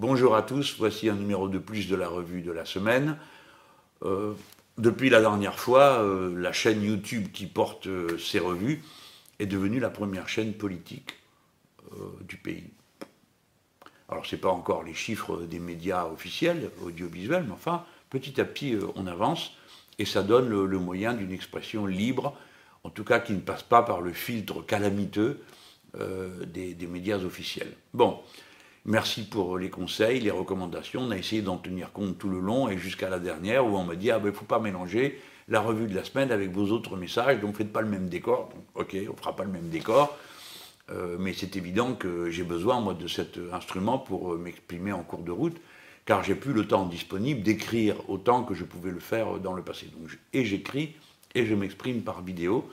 Bonjour à tous, voici un numéro de plus de la revue de la semaine. Depuis la dernière fois, la chaîne YouTube qui porte ces revues est devenue la première chaîne politique du pays. Alors ce n'est pas encore les chiffres des médias officiels, audiovisuels, mais enfin, petit à petit, on avance et ça donne le moyen d'une expression libre, en tout cas qui ne passe pas par le filtre calamiteux des médias officiels. Bon. Merci pour les conseils, les recommandations. On a essayé d'en tenir compte tout le long et jusqu'à la dernière où on m'a dit « Ah ben, il ne faut pas mélanger la revue de la semaine avec vos autres messages, donc faites pas le même décor. » Ok, on ne fera pas le même décor, mais c'est évident que j'ai besoin, moi, de cet instrument pour m'exprimer en cours de route, car j'ai plus le temps disponible d'écrire autant que je pouvais le faire dans le passé. Donc, et j'écris et je m'exprime par vidéo.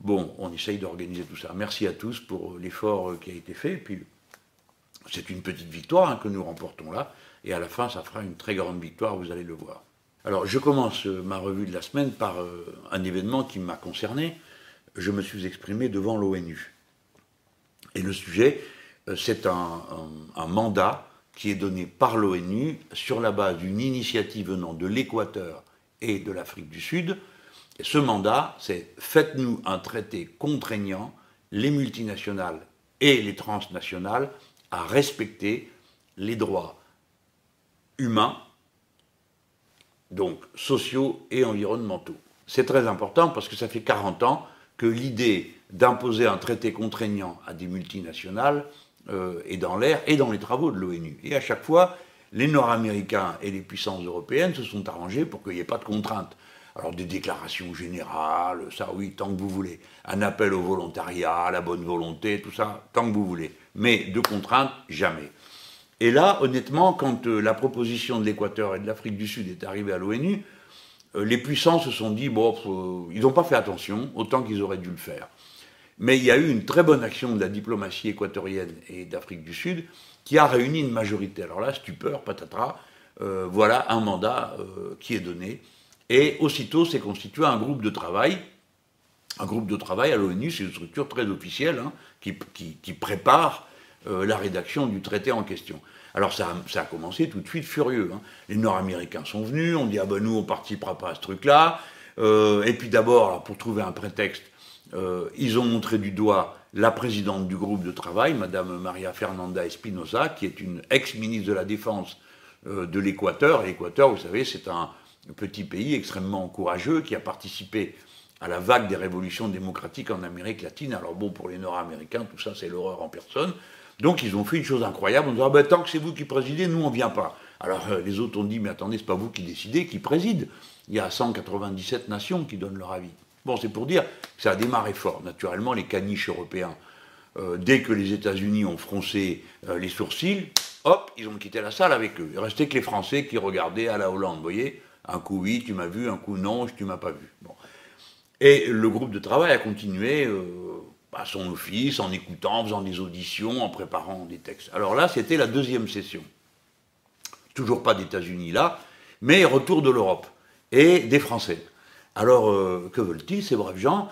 Bon, on essaye d'organiser tout ça. Merci à tous pour l'effort qui a été fait, et puis... C'est une petite victoire hein, que nous remportons là, et à la fin, ça fera une très grande victoire, vous allez le voir. Alors, je commence ma revue de la semaine par un événement qui m'a concerné. Je me suis exprimé devant l'ONU. Et le sujet, c'est un mandat qui est donné par l'ONU sur la base d'une initiative venant de l'Équateur et de l'Afrique du Sud. Et ce mandat, c'est « Faites-nous un traité contraignant les multinationales et les transnationales » à respecter les droits humains, donc sociaux et environnementaux. C'est très important parce que ça fait 40 ans que l'idée d'imposer un traité contraignant à des multinationales est dans l'air et dans les travaux de l'ONU. Et à chaque fois, les Nord-Américains et les puissances européennes se sont arrangés pour qu'il n'y ait pas de contraintes. Alors des déclarations générales, ça oui, tant que vous voulez. Un appel au volontariat, à la bonne volonté, tout ça, tant que vous voulez. Mais de contraintes, jamais. Et là, honnêtement, quand la proposition de l'Équateur et de l'Afrique du Sud est arrivée à l'ONU, les puissants se sont dit, bon, ils n'ont pas fait attention, autant qu'ils auraient dû le faire. Mais il y a eu une très bonne action de la diplomatie équatorienne et d'Afrique du Sud qui a réuni une majorité. Alors là, stupeur, patatras, voilà un mandat qui est donné. Et aussitôt s'est constitué un groupe de travail. Un groupe de travail à l'ONU, c'est une structure très officielle hein, qui prépare la rédaction du traité en question. Alors ça a commencé tout de suite furieux. Hein. Les Nord-Américains sont venus, on dit « Ah ben nous, on ne participera pas à ce truc-là ». Et puis d'abord, pour trouver un prétexte, ils ont montré du doigt la présidente du groupe de travail, Madame Maria Fernanda Espinosa, qui est une ex-ministre de la Défense de l'Équateur. L'Équateur, vous savez, c'est un petit pays extrêmement courageux qui a participé à la vague des révolutions démocratiques en Amérique latine. Alors bon, pour les Nord-Américains, tout ça, c'est l'horreur en personne. Donc ils ont fait une chose incroyable, on disait « Ah ben tant que c'est vous qui présidez, nous on vient pas ». Alors les autres ont dit « Mais attendez, c'est pas vous qui décidez, qui préside. Il y a 197 nations qui donnent leur avis ». Bon, c'est pour dire que ça a démarré fort. Naturellement, les caniches européens, dès que les États-Unis ont froncé les sourcils, hop, ils ont quitté la salle avec eux. Il restait que les Français qui regardaient à la Hollande, vous voyez. Un coup oui, tu m'as vu, un coup non, tu m'as pas vu. Bon. Et le groupe de travail a continué à son office, en écoutant, en faisant des auditions, en préparant des textes. Alors là, c'était la deuxième session. Toujours pas d'États-Unis là, mais retour de l'Europe et des Français. Alors, que veulent-ils, ces braves gens?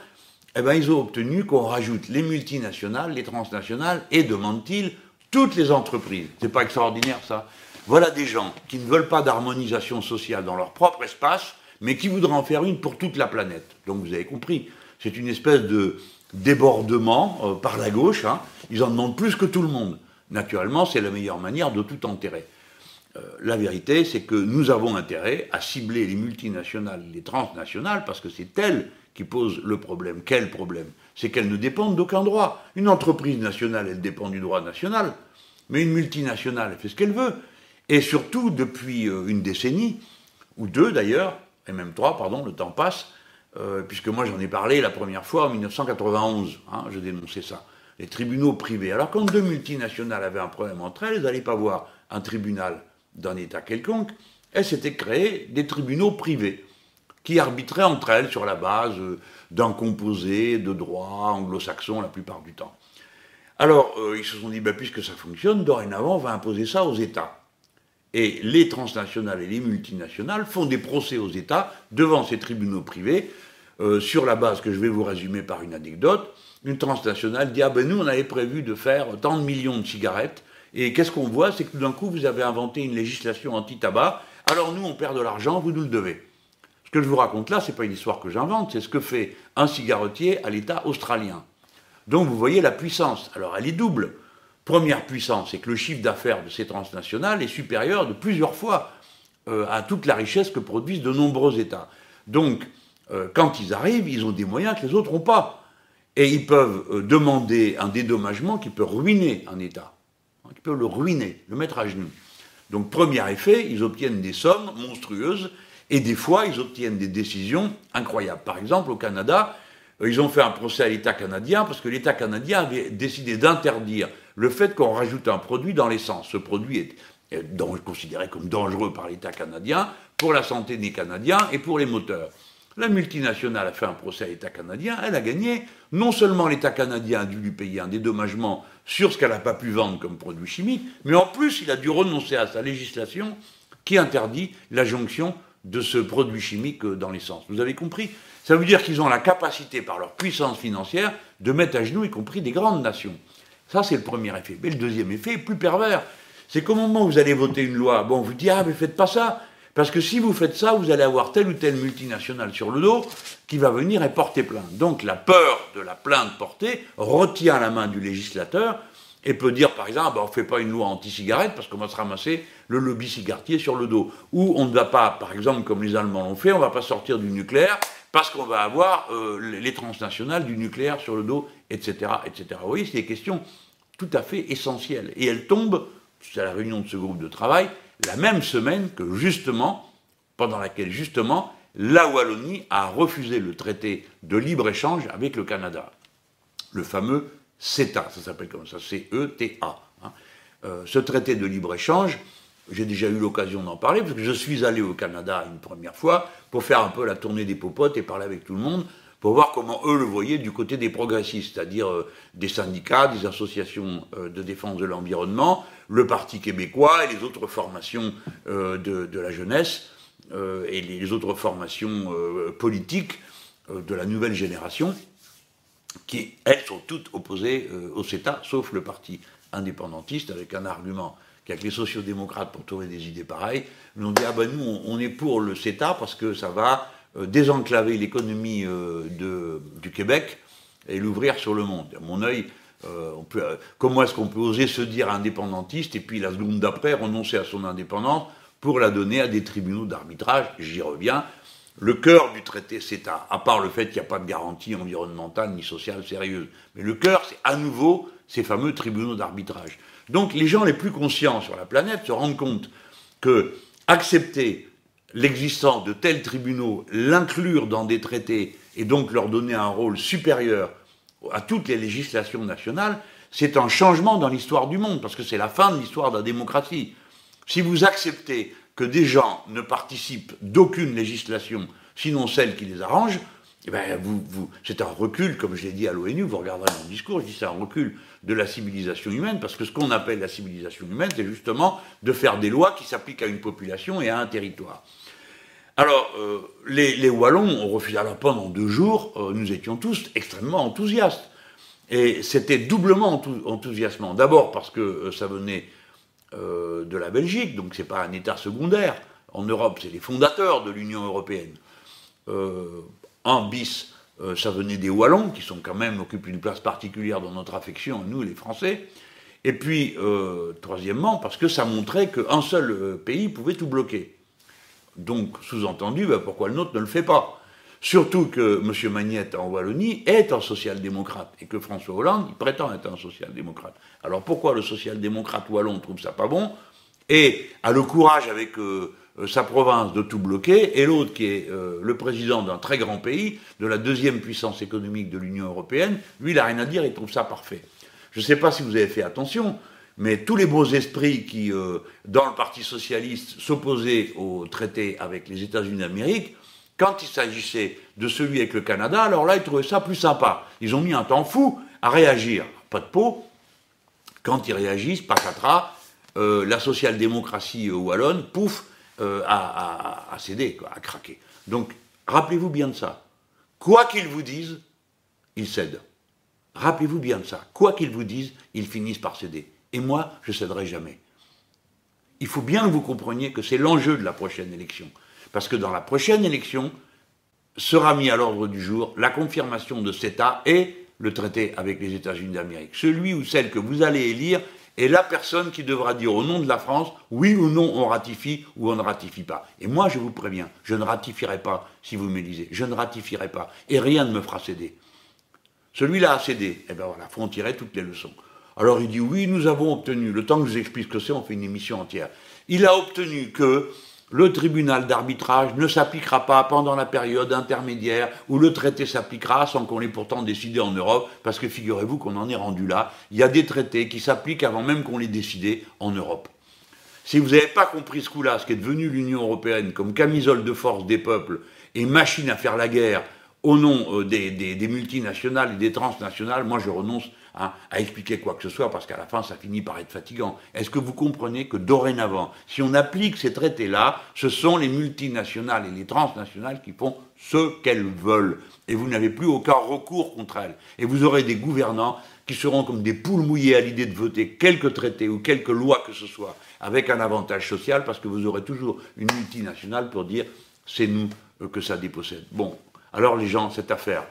Eh bien, ils ont obtenu qu'on rajoute les multinationales, les transnationales, et demandent-ils toutes les entreprises. C'est pas extraordinaire, ça? Voilà des gens qui ne veulent pas d'harmonisation sociale dans leur propre espace, mais qui voudraient en faire une pour toute la planète. Donc vous avez compris, c'est une espèce de débordement par la gauche, hein. Ils en demandent plus que tout le monde. Naturellement, c'est la meilleure manière de tout enterrer. La vérité, c'est que nous avons intérêt à cibler les multinationales, les transnationales, parce que c'est elles qui posent le problème. Quel problème? C'est qu'elles ne dépendent d'aucun droit. Une entreprise nationale, elle dépend du droit national, mais une multinationale, elle fait ce qu'elle veut. Et surtout, depuis une décennie, ou deux d'ailleurs, et même trois, pardon, le temps passe, puisque moi j'en ai parlé la première fois en 1991, hein, je dénonçais ça, les tribunaux privés. Alors quand deux multinationales avaient un problème entre elles, elles n'allaient pas voir un tribunal d'un État quelconque, elles s'étaient créées des tribunaux privés, qui arbitraient entre elles sur la base d'un composé de droit anglo-saxon la plupart du temps. Alors ils se sont dit, bah, puisque ça fonctionne, dorénavant on va imposer ça aux États. Et les transnationales et les multinationales font des procès aux États devant ces tribunaux privés, sur la base que je vais vous résumer par une anecdote. Une transnationale dit « Ah ben nous, on avait prévu de faire tant de millions de cigarettes, Et qu'est-ce qu'on voit? C'est que tout d'un coup, vous avez inventé une législation anti-tabac. Alors nous, on perd de l'argent, vous nous le devez. Ce que je vous raconte là, ce n'est pas une histoire que j'invente, c'est ce que fait un cigarettier à l'État australien. Donc vous voyez la puissance. Alors elle est double. Première puissance, c'est que le chiffre d'affaires de ces transnationales est supérieur de plusieurs fois à toute la richesse que produisent de nombreux États. Donc, quand ils arrivent, ils ont des moyens que les autres n'ont pas. Et ils peuvent demander un dédommagement qui peut ruiner un État, qui peut le ruiner, le mettre à genoux. Donc, premier effet, ils obtiennent des sommes monstrueuses, et des fois, ils obtiennent des décisions incroyables. Par exemple, au Canada, ils ont fait un procès à l'État canadien, parce que l'État canadien avait décidé d'interdire le fait qu'on rajoute un produit dans l'essence. Ce produit est considéré comme dangereux par l'État canadien, pour la santé des Canadiens et pour les moteurs. La multinationale a fait un procès à l'État canadien, elle a gagné. Non seulement l'État canadien a dû lui payer un dédommagement sur ce qu'elle n'a pas pu vendre comme produit chimique, mais en plus il a dû renoncer à sa législation qui interdit la jonction de ce produit chimique dans l'essence. Vous avez compris? Ça veut dire qu'ils ont la capacité, par leur puissance financière, de mettre à genoux, y compris des grandes nations. Ça, c'est le premier effet. Mais le deuxième effet est plus pervers. C'est qu'au moment où vous allez voter une loi, bon, on vous dit « Ah, mais faites pas ça !» Parce que si vous faites ça, vous allez avoir telle ou telle multinationale sur le dos qui va venir et porter plainte. Donc la peur de la plainte portée retient la main du législateur et peut dire par exemple, on ne fait pas une loi anti-cigarette parce qu'on va se ramasser le lobby cigarettier sur le dos. Ou on ne va pas, par exemple, comme les Allemands l'ont fait, on ne va pas sortir du nucléaire parce qu'on va avoir les transnationales du nucléaire sur le dos, etc. etc. Vous voyez, c'est des questions tout à fait essentielles. Et elles tombent, c'est à la réunion de ce groupe de travail, la même semaine que justement, pendant laquelle justement, la Wallonie a refusé le traité de libre-échange avec le Canada. Le fameux CETA, ça s'appelle comme ça, C-E-T-A. Ce traité de libre-échange, j'ai déjà eu l'occasion d'en parler, parce que je suis allé au Canada une première fois pour faire un peu la tournée des popotes et parler avec tout le monde, pour voir comment eux le voyaient du côté des progressistes, c'est-à-dire des syndicats, des associations de défense de l'environnement, le Parti québécois et les autres formations de la jeunesse et les autres formations politiques de la nouvelle génération, qui, elles, sont toutes opposées au CETA, sauf le Parti indépendantiste, avec un argument qu'avec les sociodémocrates, pour trouver des idées pareilles, nous ont dit « Ah ben nous, on est pour le CETA parce que ça va... » désenclaver l'économie du Québec et l'ouvrir sur le monde. À mon œil, comment est-ce qu'on peut oser se dire indépendantiste et puis la seconde d'après renoncer à son indépendance pour la donner à des tribunaux d'arbitrage? J'y reviens. Le cœur du traité CETA, à part le fait qu'il n'y a pas de garantie environnementale ni sociale sérieuse, mais le cœur, c'est à nouveau ces fameux tribunaux d'arbitrage. Donc les gens les plus conscients sur la planète se rendent compte que accepter l'existence de tels tribunaux, l'inclure dans des traités et donc leur donner un rôle supérieur à toutes les législations nationales, c'est un changement dans l'histoire du monde, parce que c'est la fin de l'histoire de la démocratie. Si vous acceptez que des gens ne participent d'aucune législation, sinon celle qui les arrange, eh bien c'est un recul, comme je l'ai dit à l'ONU, vous regarderez mon discours, je dis c'est un recul de la civilisation humaine, parce que ce qu'on appelle la civilisation humaine, c'est justement de faire des lois qui s'appliquent à une population et à un territoire. Alors, les Wallons ont refusé. Alors, pendant 2 jours, nous étions tous extrêmement enthousiastes. Et c'était doublement enthousiasmant. D'abord parce que ça venait de la Belgique, donc c'est pas un État secondaire. En Europe, c'est les fondateurs de l'Union européenne. En bis, ça venait des Wallons, qui sont quand même occupent une place particulière dans notre affection, nous les Français. Et puis, troisièmement, parce que ça montrait qu'un seul pays pouvait tout bloquer. Donc, sous-entendu, ben pourquoi le nôtre ne le fait pas? Surtout que M. Magnette, en Wallonie, est un social-démocrate, et que François Hollande, il prétend être un social-démocrate. Alors pourquoi le social-démocrate wallon trouve ça pas bon, et a le courage avec sa province de tout bloquer, et l'autre, qui est le président d'un très grand pays, de la deuxième puissance économique de l'Union européenne, lui, il n'a rien à dire, il trouve ça parfait. Je ne sais pas si vous avez fait attention, mais tous les beaux esprits qui, dans le Parti socialiste, s'opposaient au traité avec les États-Unis d'Amérique, quand il s'agissait de celui avec le Canada, alors là, ils trouvaient ça plus sympa. Ils ont mis un temps fou à réagir. Pas de peau. Quand ils réagissent, patatras, la social-démocratie wallonne, pouf, a cédé, quoi, a craqué. Donc, rappelez-vous bien de ça. Quoi qu'ils vous disent, ils cèdent. Rappelez-vous bien de ça. Quoi qu'ils vous disent, ils finissent par céder. Et moi, je ne céderai jamais. Il faut bien que vous compreniez que c'est l'enjeu de la prochaine élection. Parce que dans la prochaine élection, sera mis à l'ordre du jour la confirmation de CETA et le traité avec les États-Unis d'Amérique. Celui ou celle que vous allez élire est la personne qui devra dire au nom de la France, oui ou non on ratifie ou on ne ratifie pas. Et moi je vous préviens, je ne ratifierai pas si vous m'élisez, je ne ratifierai pas et rien ne me fera céder. Celui-là a cédé, et bien voilà, faut en tirer toutes les leçons. Alors il dit oui, nous avons obtenu, le temps que je vous explique ce que c'est, on fait une émission entière. Il a obtenu que le tribunal d'arbitrage ne s'appliquera pas pendant la période intermédiaire où le traité s'appliquera sans qu'on l'ait pourtant décidé en Europe, parce que figurez-vous qu'on en est rendu là, il y a des traités qui s'appliquent avant même qu'on l'ait décidé en Europe. Si vous n'avez pas compris ce coup-là, ce qui est devenu l'Union européenne comme camisole de force des peuples et machine à faire la guerre au nom des multinationales et des transnationales, moi je renonce à expliquer quoi que ce soit, parce qu'à la fin ça finit par être fatigant. Est-ce que vous comprenez que dorénavant, si on applique ces traités-là, ce sont les multinationales et les transnationales qui font ce qu'elles veulent, et vous n'avez plus aucun recours contre elles, et vous aurez des gouvernants qui seront comme des poules mouillées à l'idée de voter quelques traités ou quelques lois que ce soit, avec un avantage social, parce que vous aurez toujours une multinationale pour dire « c'est nous que ça dépossède ». Bon. Alors les gens, cette affaire,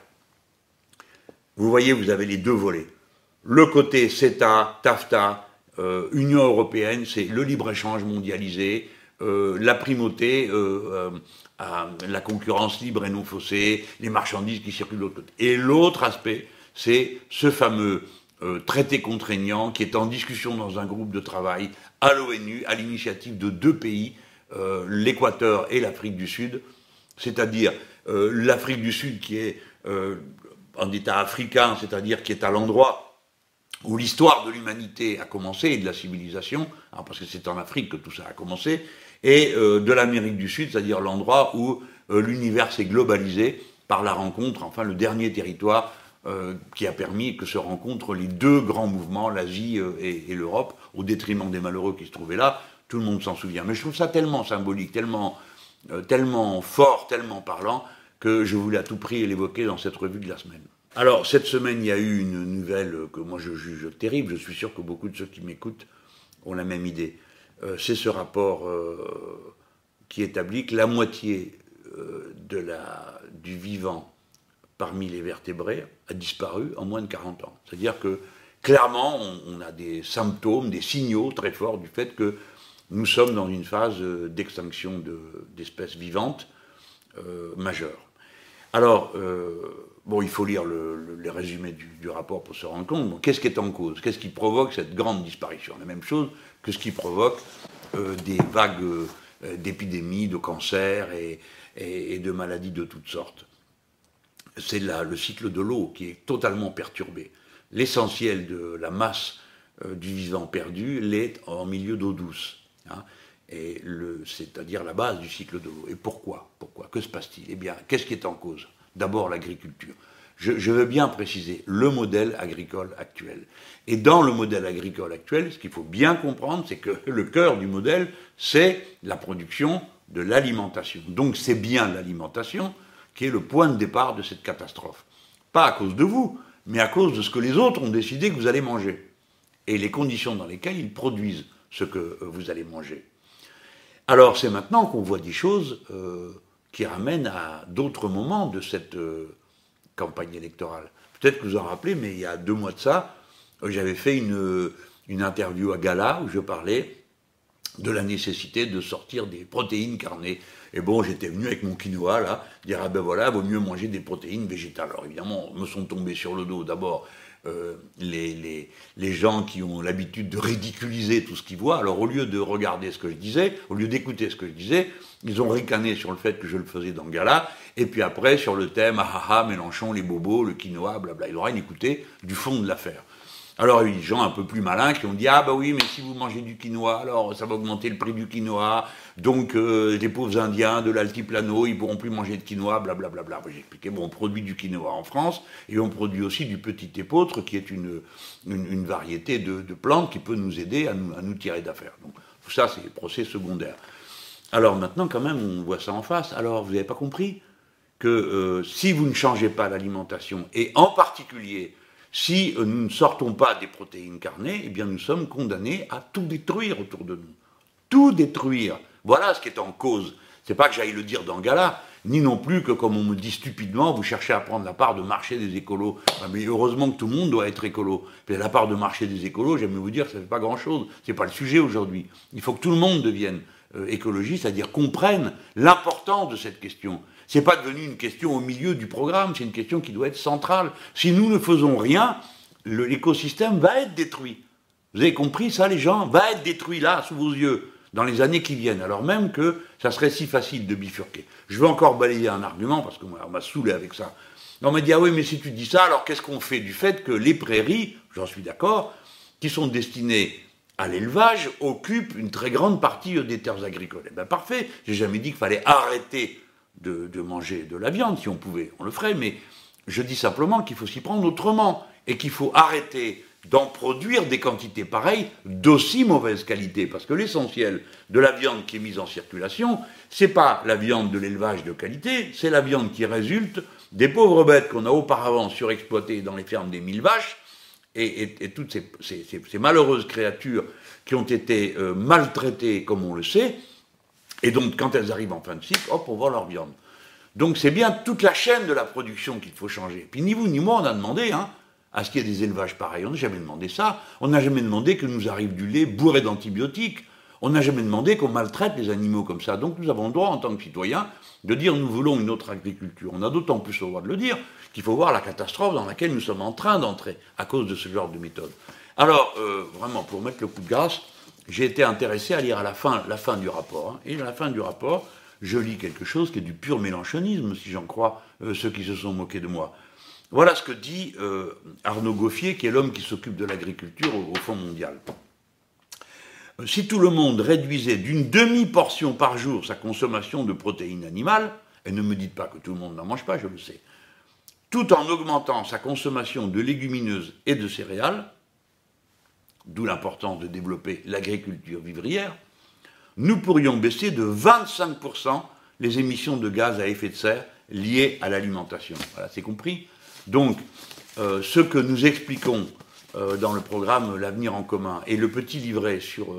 vous voyez, vous avez les deux volets. Le côté CETA, TAFTA, Union européenne, c'est le libre-échange mondialisé, la primauté, à la concurrence libre et non faussée, les marchandises qui circulent de l'autre côté. Et l'autre aspect, c'est ce fameux traité contraignant qui est en discussion dans un groupe de travail à l'ONU, à l'initiative de deux pays, l'Équateur et l'Afrique du Sud, c'est-à-dire... l'Afrique du Sud qui est en état africain, c'est-à-dire qui est à l'endroit où l'histoire de l'humanité a commencé, et de la civilisation, hein, parce que c'est en Afrique que tout ça a commencé, et de l'Amérique du Sud, c'est-à-dire l'endroit où l'univers s'est globalisé par la rencontre, enfin le dernier territoire qui a permis que se rencontrent les deux grands mouvements, l'Asie et l'Europe, au détriment des malheureux qui se trouvaient là, tout le monde s'en souvient. Mais je trouve ça tellement symbolique, tellement fort, tellement parlant, que je voulais à tout prix l'évoquer dans cette revue de la semaine. Alors, cette semaine, il y a eu une nouvelle que moi je juge terrible, je suis sûr que beaucoup de ceux qui m'écoutent ont la même idée. C'est ce rapport qui établit que la moitié du vivant parmi les vertébrés a disparu en moins de 40 ans. C'est-à-dire que, clairement, on a des symptômes, des signaux très forts du fait que nous sommes dans une phase d'extinction d'espèces vivantes majeures. Alors, bon, il faut lire les résumés du rapport pour se rendre compte. Bon, qu'est-ce qui est en cause? Qu'est-ce qui provoque cette grande disparition? La même chose que ce qui provoque des vagues d'épidémies, de cancers et de maladies de toutes sortes. C'est le cycle de l'eau qui est totalement perturbé. L'essentiel de la masse du vivant perdu l'est en milieu d'eau douce. Hein, c'est-à-dire la base du cycle de l'eau. Et pourquoi? Que se passe-t-il? Eh bien, qu'est-ce qui est en cause? D'abord l'agriculture. Je veux bien préciser le modèle agricole actuel. Et dans le modèle agricole actuel, ce qu'il faut bien comprendre, c'est que le cœur du modèle, c'est la production de l'alimentation. Donc c'est bien l'alimentation qui est le point de départ de cette catastrophe. Pas à cause de vous, mais à cause de ce que les autres ont décidé que vous allez manger. Et les conditions dans lesquelles ils produisent ce que vous allez manger. Alors c'est maintenant qu'on voit des choses qui ramènent à d'autres moments de cette campagne électorale. Peut-être que vous en rappelez, mais il y a 2 mois de ça, j'avais fait une interview à Gala où je parlais de la nécessité de sortir des protéines carnées. Et bon, j'étais venu avec mon quinoa, là, dire « Ah ben voilà, vaut mieux manger des protéines végétales ». Alors évidemment, me sont tombés sur le dos d'abord... les gens qui ont l'habitude de ridiculiser tout ce qu'ils voient, alors au lieu de regarder ce que je disais, au lieu d'écouter ce que je disais, ils ont ricané sur le fait que je le faisais dans le Gala, et puis après sur le thème, ah ah, Mélenchon, les bobos, le quinoa, blabla, ils n'ont rien écouté du fond de l'affaire. Alors il y a des gens un peu plus malins qui ont dit, ah bah oui, mais si vous mangez du quinoa, alors ça va augmenter le prix du quinoa, donc les pauvres Indiens de l'altiplano, ils ne pourront plus manger de quinoa, blablabla. J'expliquais, bon, on produit du quinoa en France, et on produit aussi du petit épeautre, qui est une variété de plantes qui peut nous aider à nous tirer d'affaire. Donc tout ça, c'est les procès secondaires. Alors maintenant, quand même, on voit ça en face. Alors, vous n'avez pas compris que si vous ne changez pas l'alimentation, et en particulier... Si nous ne sortons pas des protéines carnées, eh bien nous sommes condamnés à tout détruire autour de nous. Tout détruire. Voilà ce qui est en cause. C'est pas que j'aille le dire dans le gala, ni non plus que, comme on me dit stupidement, vous cherchez à prendre la part de marché des écolos. Mais heureusement que tout le monde doit être écolo. Et la part de marché des écolos, j'aime vous dire, ça ne fait pas grand-chose. C'est pas le sujet aujourd'hui. Il faut que tout le monde devienne écologiste, c'est-à-dire comprenne l'importance de cette question. C'est pas devenu une question au milieu du programme, c'est une question qui doit être centrale. Si nous ne faisons rien, l'écosystème va être détruit. Vous avez compris ça, les gens? Va être détruit là, sous vos yeux, dans les années qui viennent, alors même que ça serait si facile de bifurquer. Je vais encore balayer un argument, parce que moi, on m'a saoulé avec ça. On m'a dit, ah oui, mais si tu dis ça, alors qu'est-ce qu'on fait du fait que les prairies, j'en suis d'accord, qui sont destinées à l'élevage, occupent une très grande partie des terres agricoles? Eh bien parfait, j'ai jamais dit qu'il fallait arrêter de manger de la viande, si on pouvait, on le ferait, mais je dis simplement qu'il faut s'y prendre autrement, et qu'il faut arrêter d'en produire des quantités pareilles d'aussi mauvaise qualité, parce que l'essentiel de la viande qui est mise en circulation, c'est pas la viande de l'élevage de qualité, c'est la viande qui résulte des pauvres bêtes qu'on a auparavant surexploitées dans les fermes des 1000 vaches, et toutes ces malheureuses créatures qui ont été maltraitées, comme on le sait, et donc quand elles arrivent en fin de cycle, hop, on vend leur viande. Donc c'est bien toute la chaîne de la production qu'il faut changer. Puis ni vous ni moi on a demandé, hein, à ce qu'il y ait des élevages pareils. On n'a jamais demandé ça. On n'a jamais demandé que nous arrive du lait bourré d'antibiotiques. On n'a jamais demandé qu'on maltraite les animaux comme ça. Donc nous avons le droit, en tant que citoyens, de dire nous voulons une autre agriculture. On a d'autant plus le droit de le dire qu'il faut voir la catastrophe dans laquelle nous sommes en train d'entrer à cause de ce genre de méthode. Alors, vraiment, pour mettre le coup de grâce, j'ai été intéressé à lire à la fin du rapport. Hein, et à la fin du rapport, je lis quelque chose qui est du pur mélenchonisme, si j'en crois ceux qui se sont moqués de moi. Voilà ce que dit Arnaud Gauffier, qui est l'homme qui s'occupe de l'agriculture au Fonds mondial. Si tout le monde réduisait d'une demi-portion par jour sa consommation de protéines animales, et ne me dites pas que tout le monde n'en mange pas, je le sais, tout en augmentant sa consommation de légumineuses et de céréales, d'où l'importance de développer l'agriculture vivrière, nous pourrions baisser de 25% les émissions de gaz à effet de serre liées à l'alimentation. Voilà, c'est compris ? Donc, ce que nous expliquons dans le programme L'Avenir en commun et le petit livret sur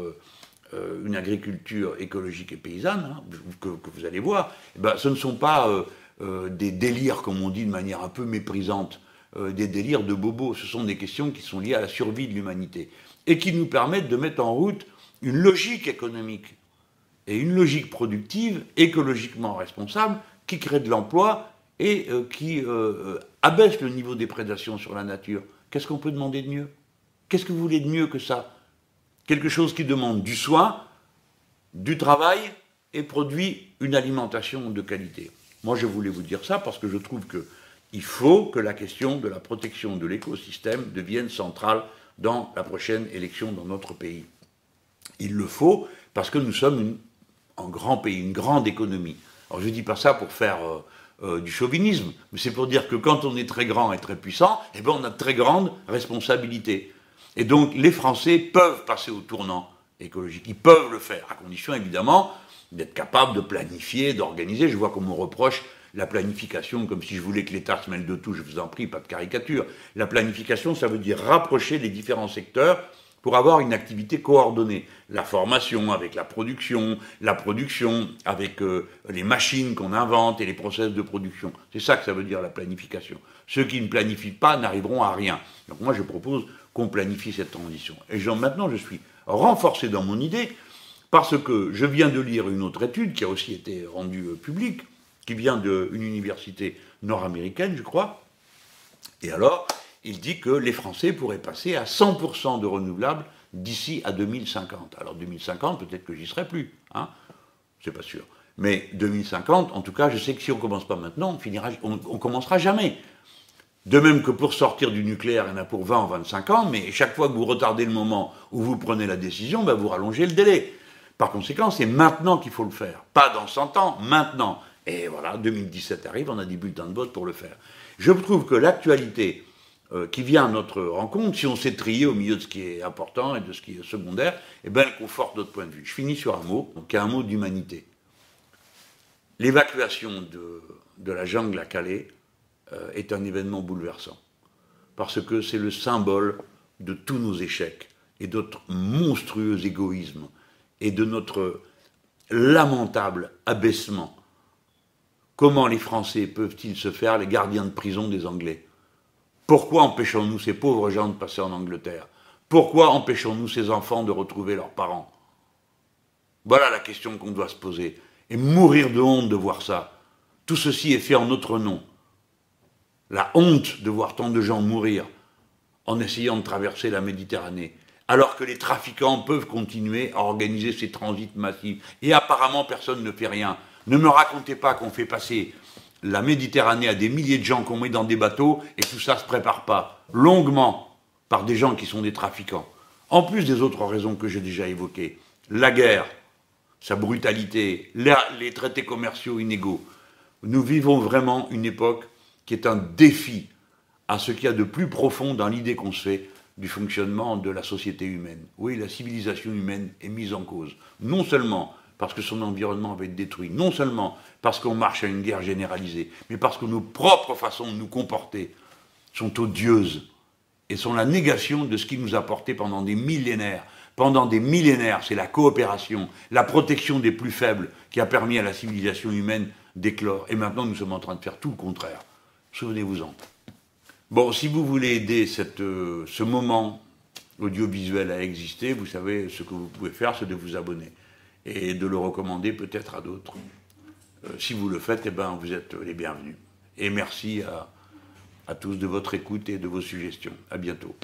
une agriculture écologique et paysanne, hein, que vous allez voir, eh ben, ce ne sont pas des délires, comme on dit de manière un peu méprisante, des délires de bobos. Ce sont des questions qui sont liées à la survie de l'humanité et qui nous permettent de mettre en route une logique économique et une logique productive, écologiquement responsable, qui crée de l'emploi et qui abaisse le niveau des prédations sur la nature. Qu'est-ce qu'on peut demander de mieux? Qu'est-ce que vous voulez de mieux que ça? Quelque chose qui demande du soin, du travail, et produit une alimentation de qualité. Moi, je voulais vous dire ça parce que je trouve qu'il faut que la question de la protection de l'écosystème devienne centrale dans la prochaine élection dans notre pays. Il le faut parce que nous sommes un grand pays, une grande économie. Alors, je ne dis pas ça pour faire du chauvinisme, mais c'est pour dire que quand on est très grand et très puissant, eh ben on a de très grandes responsabilités. Et donc les Français peuvent passer au tournant écologique, ils peuvent le faire, à condition évidemment d'être capable de planifier, d'organiser. Je vois qu'on me reproche la planification, comme si je voulais que l'État se mêle de tout, je vous en prie, pas de caricature. La planification, ça veut dire rapprocher les différents secteurs pour avoir une activité coordonnée. La formation avec la production avec les machines qu'on invente et les process de production. C'est ça que ça veut dire la planification. Ceux qui ne planifient pas n'arriveront à rien. Donc moi je propose qu'on planifie cette transition. Et maintenant je suis renforcé dans mon idée parce que je viens de lire une autre étude qui a aussi été rendue publique, qui vient d'une université nord-américaine, je crois. Et alors, il dit que les Français pourraient passer à 100% de renouvelables d'ici à 2050. Alors 2050, peut-être que j'y serai plus, hein, c'est pas sûr. Mais 2050, en tout cas, je sais que si on ne commence pas maintenant, on commencera jamais. De même que pour sortir du nucléaire, il y en a pour 20 ou 25 ans, mais chaque fois que vous retardez le moment où vous prenez la décision, ben vous rallongez le délai. Par conséquent, c'est maintenant qu'il faut le faire. Pas dans 100 ans, maintenant. Et voilà, 2017 arrive, on a des bulletins de vote pour le faire. Je trouve que l'actualité qui vient à notre rencontre, si on s'est trié au milieu de ce qui est important et de ce qui est secondaire, eh bien elle conforte notre point de vue. Je finis sur un mot, donc un mot d'humanité. L'évacuation de la jungle à Calais est un événement bouleversant. parce que c'est le symbole de tous nos échecs et de notre monstrueux égoïsme et de notre lamentable abaissement. Comment les Français peuvent-ils se faire les gardiens de prison des Anglais? Pourquoi empêchons-nous ces pauvres gens de passer en Angleterre? Pourquoi empêchons-nous ces enfants de retrouver leurs parents? Voilà la question qu'on doit se poser. Et mourir de honte de voir ça. Tout ceci est fait en notre nom. La honte de voir tant de gens mourir en essayant de traverser la Méditerranée, alors que les trafiquants peuvent continuer à organiser ces transits massifs. Et apparemment, personne ne fait rien. Ne me racontez pas qu'on fait passer la Méditerranée à des milliers de gens qu'on met dans des bateaux, et tout ça ne se prépare pas, longuement, par des gens qui sont des trafiquants. En plus des autres raisons que j'ai déjà évoquées, la guerre, sa brutalité, les traités commerciaux inégaux. Nous vivons vraiment une époque qui est un défi à ce qu'il y a de plus profond dans l'idée qu'on se fait du fonctionnement de la société humaine. Oui, la civilisation humaine est mise en cause, non seulement parce que son environnement va être détruit, non seulement parce qu'on marche à une guerre généralisée, mais parce que nos propres façons de nous comporter sont odieuses et sont la négation de ce qui nous a porté pendant des millénaires. Pendant des millénaires, c'est la coopération, la protection des plus faibles qui a permis à la civilisation humaine d'éclore. Et maintenant, nous sommes en train de faire tout le contraire. Souvenez-vous-en. Bon, si vous voulez aider ce moment audiovisuel à exister, vous savez, ce que vous pouvez faire, c'est de vous abonner et de le recommander peut-être à d'autres. Si vous le faites, eh ben, vous êtes les bienvenus. Et merci à tous de votre écoute et de vos suggestions. À bientôt.